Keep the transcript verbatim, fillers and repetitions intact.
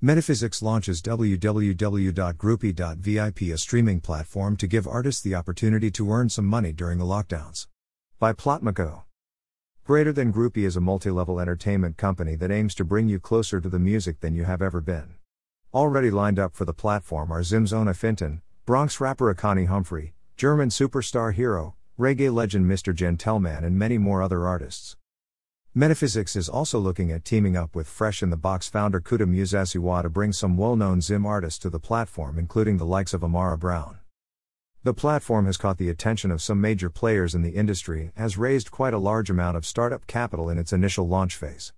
Metaphysics launches w w w dot groopy dot v i p, a streaming platform to give artists the opportunity to earn some money during the lockdowns. By Plot Mhako. Greater than Groopy is a multi-level entertainment company that aims to bring you closer to the music than you have ever been. Already lined up for the platform are Zimzona Fintan, Bronx rapper Akani Humphrey, German superstar hero, reggae legend Mister Gentleman, and many more other artists. Metaphysics is also looking at teaming up with Fresh in the Box founder Kuda Musasiwa to bring some well-known Zim artists to the platform, including the likes of Amara Brown. The platform has caught the attention of some major players in the industry and has raised quite a large amount of startup capital in its initial launch phase.